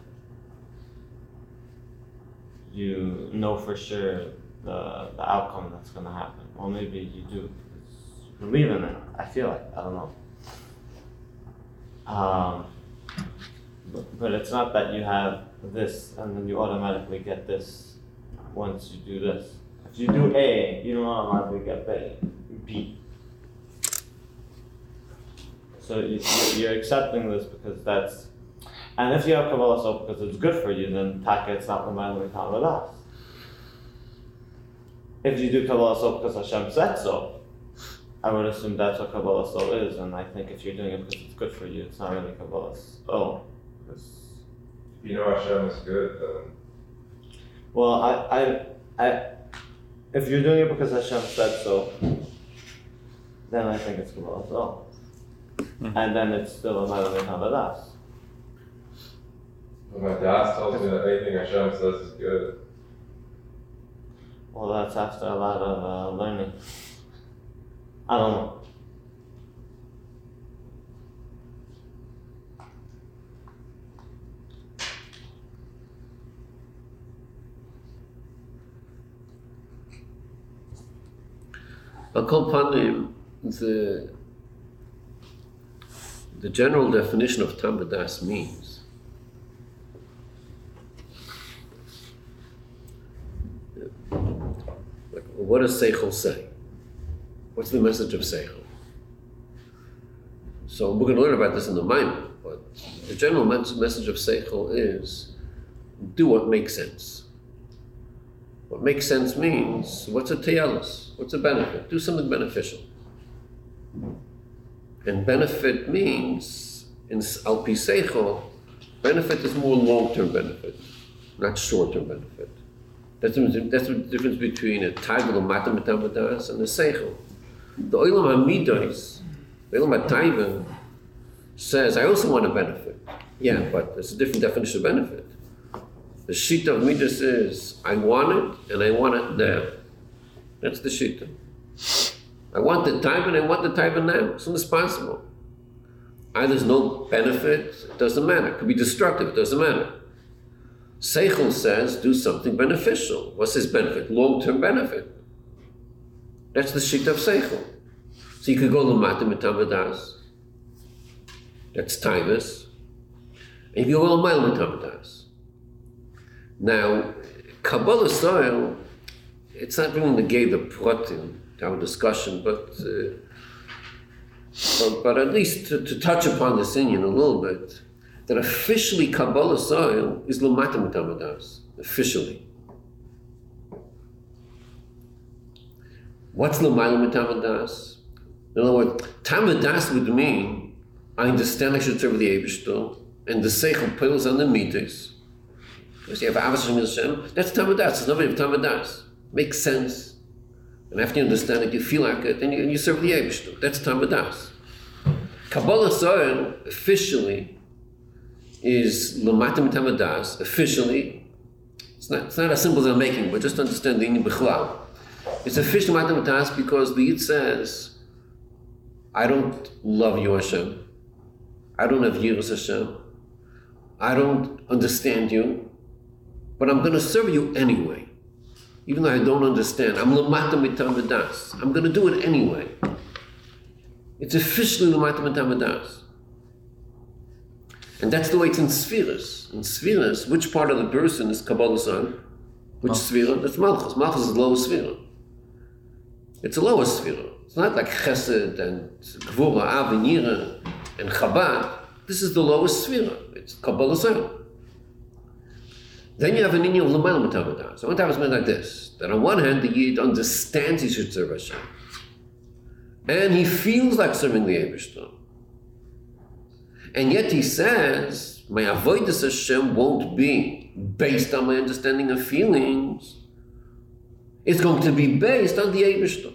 you know for sure the, the outcome that's going to happen. Well, maybe you do. Believe in it. I feel like I don't know. Um, but, but it's not that you have this and then you automatically get this once you do this. If you do A, you don't automatically get B. So you, you're accepting this because that's. And if you have Kabbalah so because it's good for you, then taka it's not reminding me of us. If you do Kabbalah so because Hashem said so. I would assume that's what Kabbalah's soul is, and I think if you're doing it because it's good for you, it's not really Kabbalah's soul. If you know Hashem is good, then... Well, I, I, I, if you're doing it because Hashem said so, then I think it's Kabbalah's soul. Mm-hmm. And then it's still a matter of Kabbalah's. Well, my dad tells me that anything Hashem says is good. Well, that's after a lot of uh, learning. I don't know. I'll call upon the the general definition of tamadas means like, what does Seichel say? What's the message of Seichel? So we're going to learn about this in the Maimon, but the general message of Seichel is do what makes sense. What makes sense means what's a te'elus? What's a benefit? Do something beneficial. And benefit means, in al pi Seichel, benefit is more long-term benefit, not short-term benefit. That's the, that's the difference between a taiva l'mata mitamadas and a Seichel. The Olam HaMidos, the Olam HaTaiva, says, I also want to benefit. Yeah, but it's a different definition of benefit. The Shita of Midas is, I want it, and I want it now. That's the Shita. I want the Taiva, and I want the Taiva now, as soon as possible. Either there's no benefit, it doesn't matter. It could be destructive, it doesn't matter. Seichel says, do something beneficial. What's his benefit? Long-term benefit. That's the Shita of Seichel. So you could go Lamata Mitamadas. That's Taivas. And you can go Lamayla Mitamadas. Now, Kabbalah style, it's not really negate the Pratim, our discussion, but uh, But, but at least to, to touch upon this Indian a little bit, that officially Kabbalah soil is L'matam Tamadas, officially. What's L'matam Tamadas? In other words, Tamadas would mean, I understand I should serve the Eibishter, and the Seichel pills on the meters. Because you have Avos Hashem, that's Tamadas, it's not even Tamadas. Makes sense. And after you understand it, you feel like it, and you, and you serve the Eibishter. That's Tamadas. Kabbalah soil, officially, is L'matam Tamadas, officially. It's not, it's not as simple as I'm making, but just understand the Indian B'chlal. It's officially L'matam Tamadas because the Yid says, I don't love you, Hashem. I don't have Yiras Hashem. I don't understand you, but I'm going to serve you anyway. Even though I don't understand, I'm L'mata Mitam V'das. I'm going to do it anyway. It's officially L'mata Mitam V'das. And that's the way it's in Sfiras. In Sfiras, which part of the person is Kabbalah's son? Which Sfira? That's Malchus. Malchus is the lowest Sfira. It's a lower Sfira. It's not like Chesed and Gvura, Av and Yira and Chabad. This is the lowest Sfira. It's Kabbalah's son. Then you have an inyan of l'maila mitam v'das. So one time it's meant like this, that on one hand the Yid understands he should serve Hashem, and he feels like serving the Eibishter. And yet he says, my avodas Hashem won't be based on my understanding and feelings. It's going to be based on the Eibishter.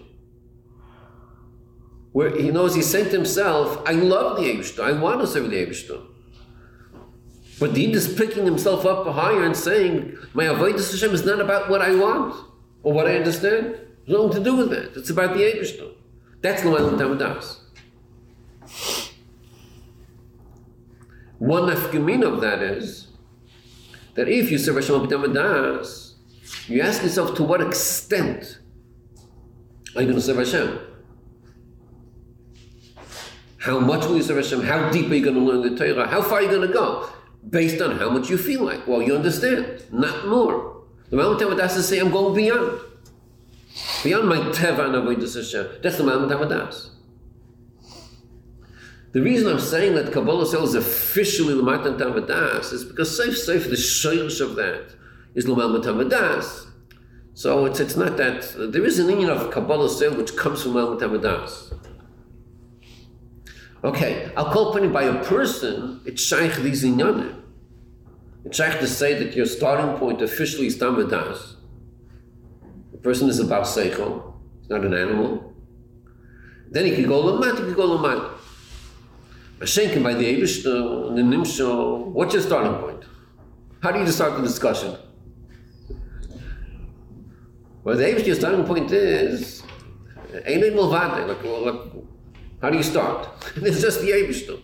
Where he knows, he said to himself, I love the Eibishter, I want to serve the Eibishter. But the Yid is picking himself up higher and saying, my avodas Hashem is not about what I want or what I understand. It's nothing to do with that. It's about the Eibishter. That's l'matam v'das. One nafkamin of that is that if you serve Hashem l'matam v'das, you ask yourself, to what extent are you going to serve Hashem? How much will you serve Hashem? How deep are you going to learn the Torah? How far are you going to go? Based on how much you feel like. Well, you understand, not more. The L'matam V'das is saying, I'm going beyond. Beyond my teva and avodas Hashem. That's the L'matam V'das. The reason I'm saying that Kabbalah soil is officially L'matam V'das is because safe, safe, the shayrish of that is L'matam V'das. So it's, it's not that, uh, there is an inyan of Kabbalah soil which comes from L'matam V'das. Okay, I'll call upon you by a person, it's shaykh these inyanim. It's shaykh to say that your starting point officially is Tam V'das. The person is about seichel, it's not an animal. Then he can go l'mat, he can go l'mat. Hashem by the Eibishter and the Nimsho, what's your starting point? How do you start the discussion? Well, the Eibishter, your starting point is, Einay Milvadeh, like, like, how do you start? There's just the Eibishter.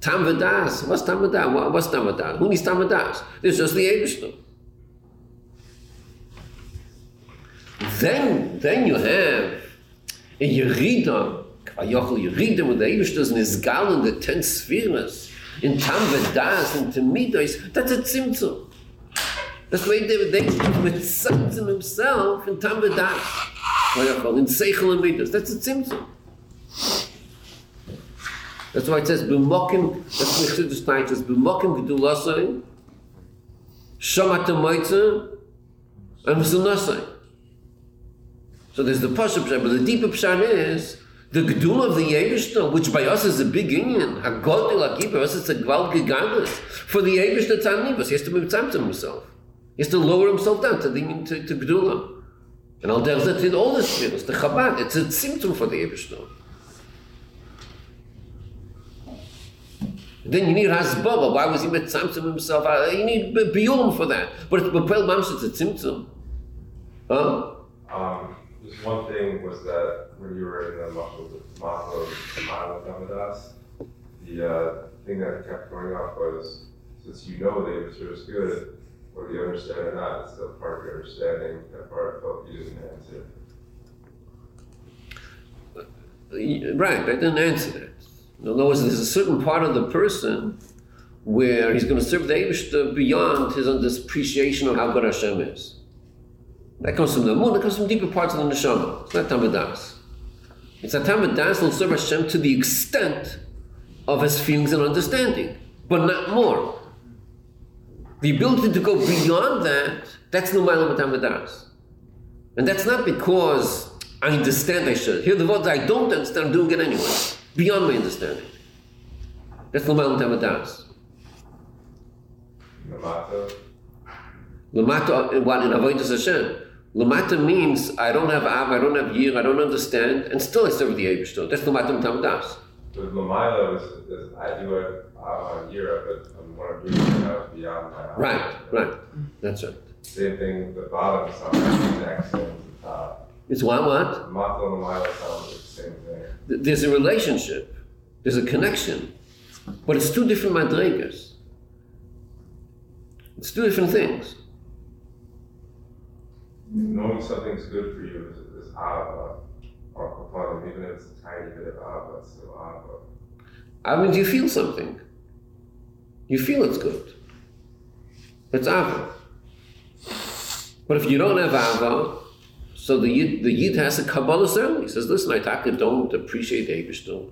Tam V'das. What's Tam V'das? What's Tam V'das? Who needs Tam V'das? There's just the Eibishter. Then, then you have a Yerida, Kvayochel Yerida, with the Eibishter's Nizgal in the ten spheres, in Tam V'das, in Temidos. That's a Tzimtzum. That's the way David Eibishter with Tzimtzum himself in Tam V'das, Kvayochel, in Seichel and Midos. That's a Tzimtzum. That's why it says, B'mokim, that's what Chassidus tonight says, B'mokim G'dulasai, Shamatam Moitza, and M'sunasai. So there's the Pasha Pshat, but the deeper Pshat is, the G'dula of the Eibishter, which by us is a big inyan, HaGodil, HaGib, by us it's a Gval Gigadus. For the Eibishter Tzanivus, he has to be Tzamtzam himself. He has to lower himself down to the to, to G'dula. And Al Der Zet in all the spheres, the Chabad, it's a Tzimtzum for the Eibishter. Then you need Hasbaba. Why was he met Samson himself? You need Biyum for that. But it's Bapel Mamshitz, it's Tzimtzum. Huh? Um, just one thing was that when you were in the Mahalo L'matam V'das, the uh, thing that kept going off was, since you know the Eibishter is good, whether you understand or not, it's the part of your understanding, that part felt you didn't answer. Right, I didn't answer that. In other words, there's a certain part of the person where he's going to serve the Eibishter beyond his appreciation of how good Hashem is. That comes from the moon, that comes from deeper parts of the neshama. It's not Tam V'das. It's a time when Das will serve Hashem to the extent of his feelings and understanding, but not more. The ability to go beyond that, that's no maila matam das. And that's not because I understand I should. Here the words I don't understand, I'm doing it anyway. Beyond my understanding. That's no maila matam das. Lamata. Lamata, what in Avodas Hashem? Lamata means I don't have Av, I don't have Yir, I don't understand, and still I serve the Eibishter. That's Lamata matam das. With Lamaila, is I do it on Yira, but I'm want to do it beyond my own. Right, right. That's right. Same thing with the bottom sound, the next thing with the top. It's what, what? Mata and Lamaila sound the same thing. There's a relationship, there's a connection, but it's two different madrigas. It's two different things. Knowing something's good for you is, is Ava. Even if it's a tiny bit of Abba, it's still Abba. I mean, you feel something. You feel it's good. It's Abba. But if you don't have Abba, so the Yid, the Yid has a Kabbalah ceremony. He says, listen, I don't appreciate the Eibishter.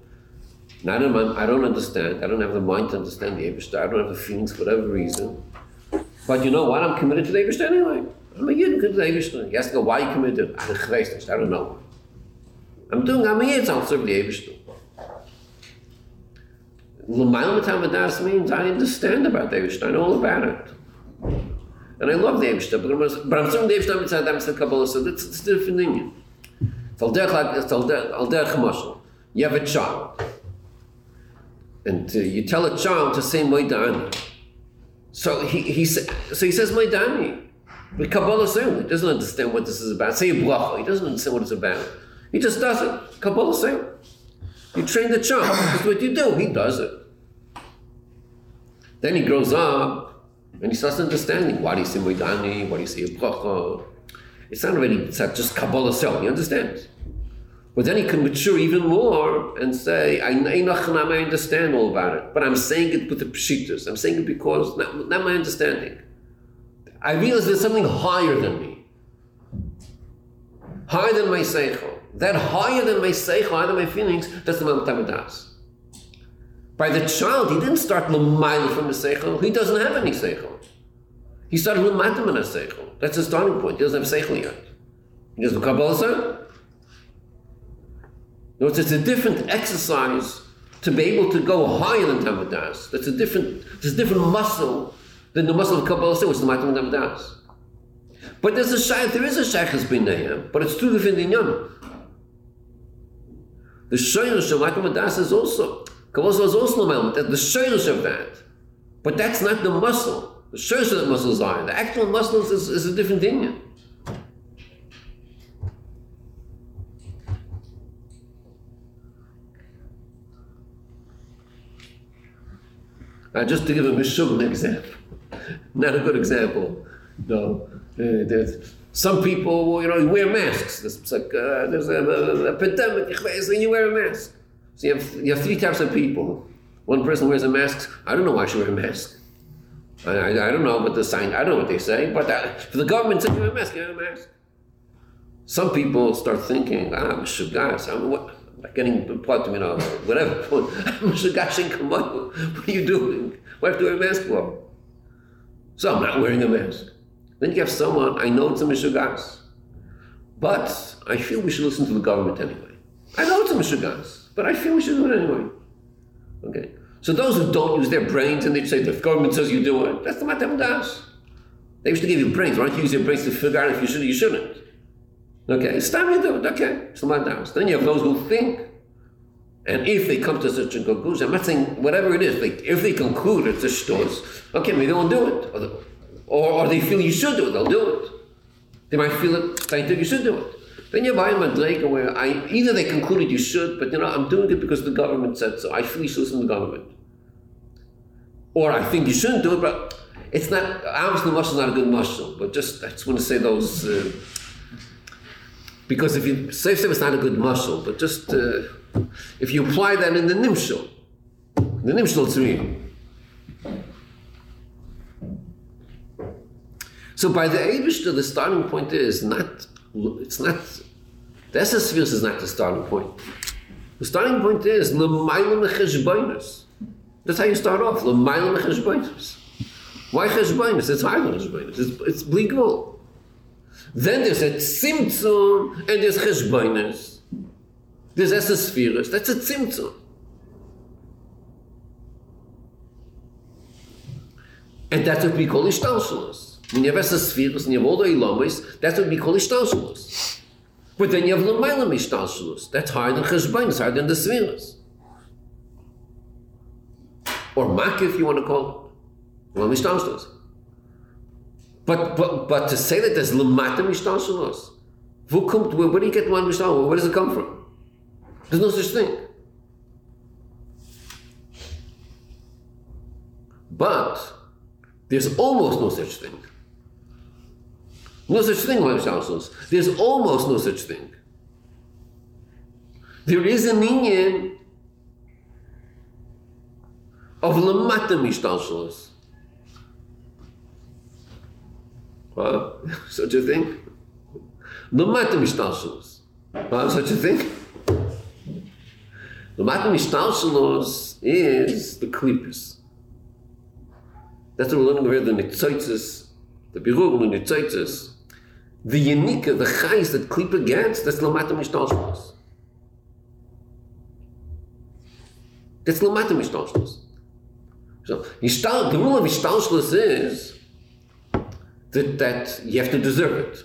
I don't, I don't understand. I don't have the mind to understand the Eibishter. I don't have the feelings for whatever reason. But you know what? I'm committed to the Eibishter anyway. I'm a Yid committed to the Eibishter. He has to go, why are you committed? I don't know. I'm doing Amiyat, I'll serve the Eibishter. L'mayla matam das means I understand about the Eibishter, I know all about it. And I love the Eibishter, but I'm serving the Eibishter mitzad am mitzad Kabbalah, so that's a different thing. It's al derech hamashal. You have a child, and uh, you tell a child to say Moidani. So he, he, sa- so he says Moidani. But Kabbalah certainly doesn't understand what this is about. Say a bracha, he doesn't understand what it's about. He just does it. Kabbalah same. You train the child. That's what you do. He does it. Then he grows up and he starts understanding why do you say Moidani, why do you say Bracha. It's not really, it's not just Kabbalah same. He understands. But then he can mature even more and say, I, I understand all about it, but I'm saying it with the Peshitas. I'm saying it because, not, not my understanding. I realize there's something higher than me. Higher than my Seichel. That higher than my seichel, higher than my feelings, that's the matam das. By the child, he didn't start l'mayla from the seichel. He doesn't have any seichel. He started l'matam and a seichel. That's his starting point. He doesn't have seichel yet. He doesn't have kabbalah. No, it's a different exercise to be able to go higher than matam das. That's a different. It's a different muscle than the muscle of kabbalah, which is the matam das. But there's a shaykh. There is a shaykhus b'neihem, but it's two different inyanim. The shaylush of matam das is also, kabbalah is also a moment, the shaylush of that. But that's not the muscle. The shaylush of the muscles are. The actual muscles is, is a different thing. Uh, just to give a mishum an example. Not a good example. No. Uh, Some people, you know, wear masks. It's like, uh, there's a, a, a pandemic, you wear a mask. So you have, you have three types of people. One person wears a mask. I don't know why I should wear a mask. I, I, I don't know, but the sign, I don't know what they say, but that, the government says you wear a mask, you wear a mask. Some people start thinking, ah, I'm a shugas, I'm, I'm getting part to me, you know, whatever. I'm a shugas in Kamala. What are you doing? Why have to wear a mask for? So I'm not wearing a mask. Then you have someone, I know it's a mishugas, but I feel we should listen to the government anyway. I know it's a mishugas, but I feel we should do it anyway. Okay. So those who don't use their brains and they say the government says you do it, that's the matam das. They used to give you brains, right? You use your brains to figure out if you should or you shouldn't. Okay, it's time you do it, okay, it's the matam das. Then you have those who think, and if they come to such a conclusion, I'm not saying whatever it is, like if they conclude it's a shtos, okay, maybe they won't do it. Or the, Or, or they feel you should do it, they'll do it. They might feel it, scientific, you should do it. Then you're buying a Madrega where I, either they concluded you should, but you know, I'm doing it because the government said so. I feel you should listen to the government. Or I think you shouldn't do it, but it's not, obviously the muscle is not a good muscle, but just, I just want to say those, uh, because if you, safe safe is not a good muscle, but just, uh, if you apply that in the nimshul, the nimshul is real. So by the Eibishter, the starting point is not, it's not that's the spheres is not the starting point. The starting point is l'mayla mecheshbonos. That's how you start off, l'mayla mecheshbonos. Why cheshbonos? It's higher than cheshbonos. It's, it's bli gvul. Then there's a tzimtzum and there's cheshbonos. There's essa spheres. That's a tzimtzum. And that's what we call ishtalshelos. When you have essa spheres and you have all the ilamis, that's what we call ishtalshelos. But then you have l'mayla mishtalshelos. That's higher than cheshbonos, higher than the spheres. Or makif, if you want to call it. Well, mishtalshelos. But but but to say that there's lamata mishtalshelos, where do you get one mishtalshelos? Where does it come from? There's no such thing. But there's almost no such thing. No such thing, mishtalshelos. There's almost no such thing. There is an inyan of lamata mishtalshelos. Wow, such a thing? L'mata mishtalshelos. Wow, such a thing? L'mata mishtalshelos is the klippus. That's what we're learning here, the nitzotzes, the birur, the nitzotzes. The yenika, the chayes that klippa gets, that's l'mata mishtalshelos. That's l'mata mishtalshelos. So, the rule of mishtalshelos is That, that you have to deserve it.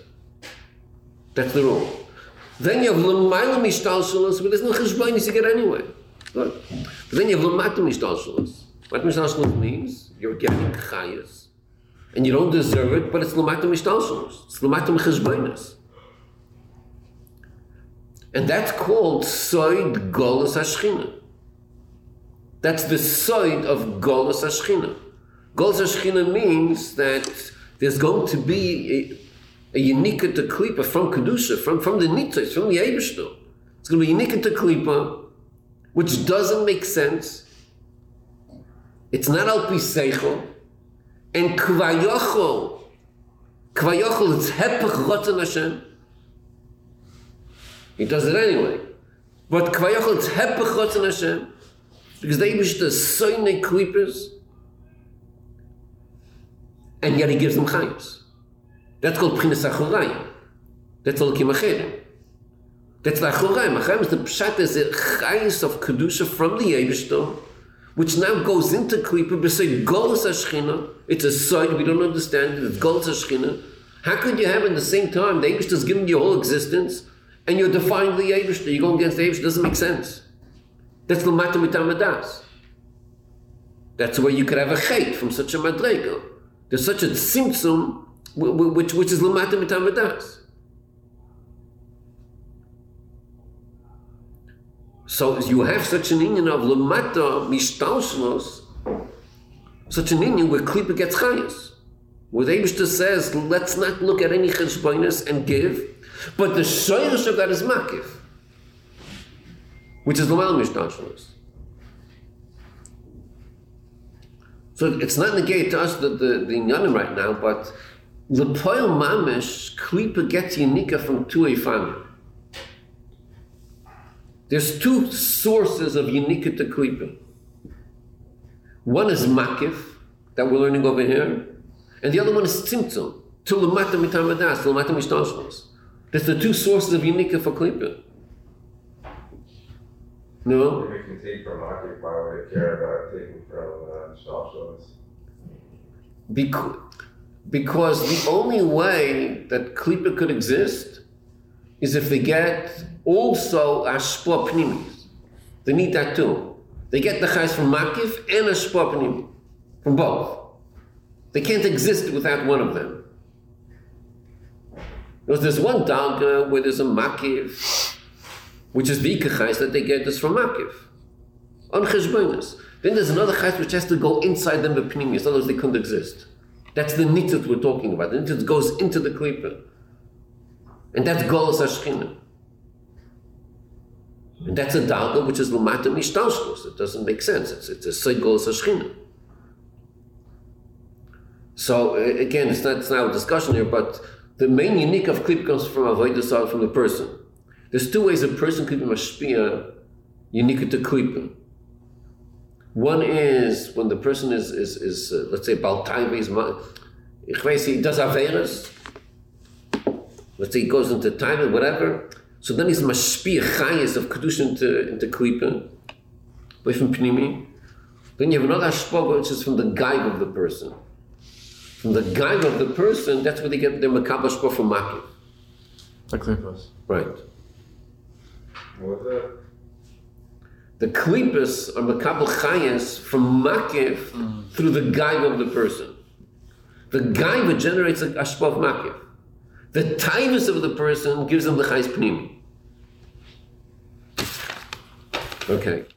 That's the rule. Then you have l'mayla mishtalshelos, but there's no cheshbonos to get anyway. Good. But then you have l'mata mishtalshelos. L'mata mishtalshelos means you're getting chayas, and you don't deserve it, but it's l'mata mishtalshelos. It's l'mata mecheshbonos. And that's called soid golus hashchina. That's the soid of golus hashchina. Golus hashchina means that there's going to be a, a Yenika to Klipa from Kedusha, from, from the Nitzos, from the Eibishter. It's going to be Yenika to Klipa, which doesn't make sense. It's not Al Pi Seichel. And Kvayochol, Kvayochol, it's Hepech Rotzen Hashem. He does it anyway. But Kvayochol, it's Hepech Rotzen Hashem. Because the Eibishter is so many Klipas. And yet he gives them chayos. That's called P'chinas Achorayim. That's Elokim Acherim. That's the Achorayim. Achorayim is the Pshat, is the chayos of Kedusha from the Eibishter, which now goes into Klipa, but say Golus Hashchina. It's a side, we don't understand it, it's Golus Hashchina. How could you have at the same time, the Eibishter is giving you your whole existence, and you're defying the Eibishter, you're going against the Eibishter, it doesn't make sense. That's the L'mata Mitam Hadas. That's where you could have a chait from such a madrega. There's such a tzimtzum, which, which is l'mata mitam hadas. So you have such an inyan of l'mata mishtalshelos, such an inyan where klipa gets chayas. Where the Eibishter says, let's not look at any cheshbonos and give, but the shoresh of that is makif, which is l'mata mishtalshelos. So it's not negate to us the the inyanim right now, but l'poil mamish klipa gets yenika from two eifamim. There's two sources of yenika to klipa. One is makif that we're learning over here, and the other one is tzimtzum to l'mata mitam hadas, l'mata mishtalshelos. That's the two sources of yenika for klipa. No? If you can take from Makif, why would I care about taking from Mishtalshelos? Uh, because, because the only way that Klipa could exist is if they get also Ashpah Pnimis. They need that too. They get the Chais from Makif and Ashpah Pnimis, from both. They can't exist without one of them. Because there's one Dalga where there's a Makif, which is the Ikechais that they get this from Makif. On Cheshbonos. Then there's another Chais which has to go inside them with Pnimius, otherwise they couldn't exist. That's the Nitzit we're talking about. The Nitzit goes into the Klipa. And that's Golus Hashchina. And that's a Dalga which is l'mata mishtalshelos. It doesn't make sense. It's, it's a Soi Golus Hashchina. So again, it's not, it's not a discussion here, but the main unique of Klipa comes from Avodah Zarah, from the person. There's two ways a person could be mashpia, unique to klipim. One is when the person is, is, is uh, let's say, he does averas. Let's say he goes into time and whatever. So then he's mashpia chayes of kedushin into, into klipim, away from pnimi. Then you have another hashpoga, which is from the gaiv of the person. From the gaiv of the person, that's where they get their makabel hashpoga from makiv. The klipos. Right. What the? The klipos are makabel chayas from makiv mm. through the gaiv of the person. The gaiv generates a hashpoga of makiv. The taivus of the person gives them the chayas pnimi. Okay.